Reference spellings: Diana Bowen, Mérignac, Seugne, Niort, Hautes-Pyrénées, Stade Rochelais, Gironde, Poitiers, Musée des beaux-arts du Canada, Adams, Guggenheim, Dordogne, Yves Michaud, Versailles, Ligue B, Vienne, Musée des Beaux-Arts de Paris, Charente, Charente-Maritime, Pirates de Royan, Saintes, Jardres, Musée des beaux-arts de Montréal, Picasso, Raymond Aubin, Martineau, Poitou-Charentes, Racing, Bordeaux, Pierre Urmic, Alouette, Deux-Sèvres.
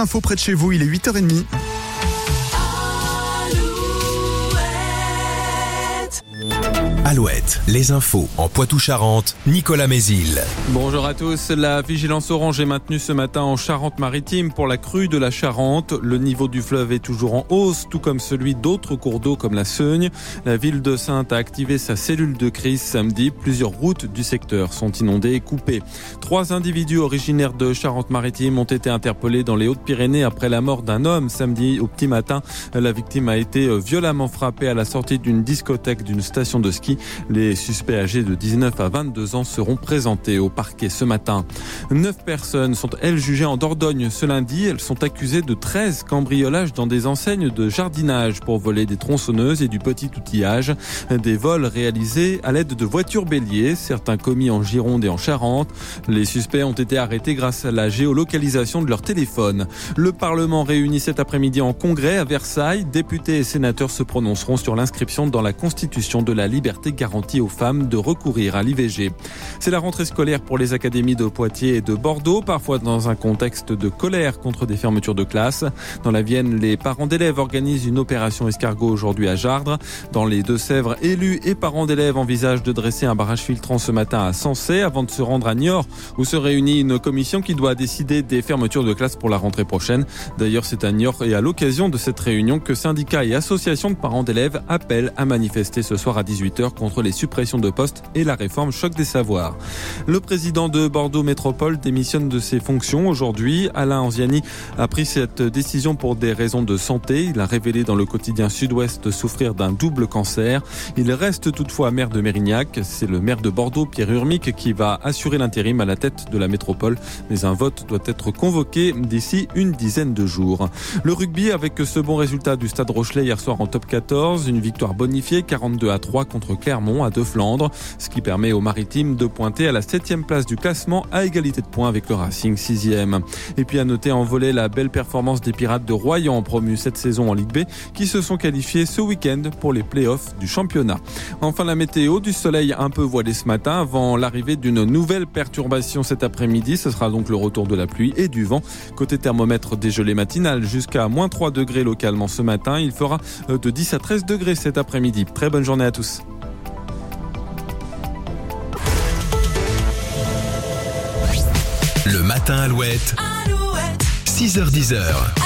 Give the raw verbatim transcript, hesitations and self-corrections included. Info près de chez vous, il est huit heures trente. Alouette, les infos en Poitou-Charentes, Nicolas Mézil. Bonjour à tous. La vigilance orange est maintenue ce matin en Charente-Maritime pour la crue de la Charente. Le niveau du fleuve est toujours en hausse, tout comme celui d'autres cours d'eau comme la Seugne. La ville de Saintes a activé sa cellule de crise samedi. Plusieurs routes du secteur sont inondées et coupées. Trois individus originaires de Charente-Maritime ont été interpellés dans les Hautes-Pyrénées après la mort d'un homme samedi au petit matin. La victime a été violemment frappée à la sortie d'une discothèque d'une station de ski. Les suspects âgés de dix-neuf à vingt-deux ans seront présentés au parquet ce matin. Neuf personnes sont, elles, jugées en Dordogne ce lundi. Elles sont accusées de treize cambriolages dans des enseignes de jardinage pour voler des tronçonneuses et du petit outillage. Des vols réalisés à l'aide de voitures béliers, certains commis en Gironde et en Charente. Les suspects ont été arrêtés grâce à la géolocalisation de leur téléphone. Le Parlement réunit cet après-midi en congrès à Versailles. Députés et sénateurs se prononceront sur l'inscription dans la Constitution de la liberté garantie aux femmes de recourir à l'I V G. C'est la rentrée scolaire pour les académies de Poitiers et de Bordeaux, parfois dans un contexte de colère contre des fermetures de classes. Dans la Vienne, les parents d'élèves organisent une opération escargot aujourd'hui à Jardres. Dans les Deux-Sèvres, élus et parents d'élèves envisagent de dresser un barrage filtrant ce matin à Sensay avant de se rendre à Niort, où se réunit une commission qui doit décider des fermetures de classes pour la rentrée prochaine. D'ailleurs, c'est à Niort et à l'occasion de cette réunion que syndicats et associations de parents d'élèves appellent à manifester ce soir à dix-huit heures contre les suppressions de postes et la réforme choc des savoirs. Le président de Bordeaux Métropole démissionne de ses fonctions aujourd'hui. Alain Anziani a pris cette décision pour des raisons de santé. Il a révélé dans le quotidien Sud-Ouest souffrir d'un double cancer. Il reste toutefois maire de Mérignac. C'est le maire de Bordeaux, Pierre Urmic, qui va assurer l'intérim à la tête de la métropole. Mais un vote doit être convoqué d'ici une dizaine de jours. Le rugby avec ce bon résultat du Stade Rochelais hier soir en top quatorze. Une victoire bonifiée, quarante-deux à trois contre Clermont à Deux-Flandres, ce qui permet aux Maritimes de pointer à la septième place du classement à égalité de points avec le Racing sixième. Et puis à noter en volley la belle performance des Pirates de Royan, promus cette saison en Ligue B, qui se sont qualifiés ce week-end pour les playoffs du championnat. Enfin la météo, du soleil un peu voilé ce matin avant l'arrivée d'une nouvelle perturbation cet après-midi. Ce sera donc le retour de la pluie et du vent. Côté thermomètre, dégelé matinal jusqu'à moins trois degrés localement ce matin. Il fera de dix à treize degrés cet après-midi. Très bonne journée à tous. Le matin Alouette, Alouette. six heures dix heures.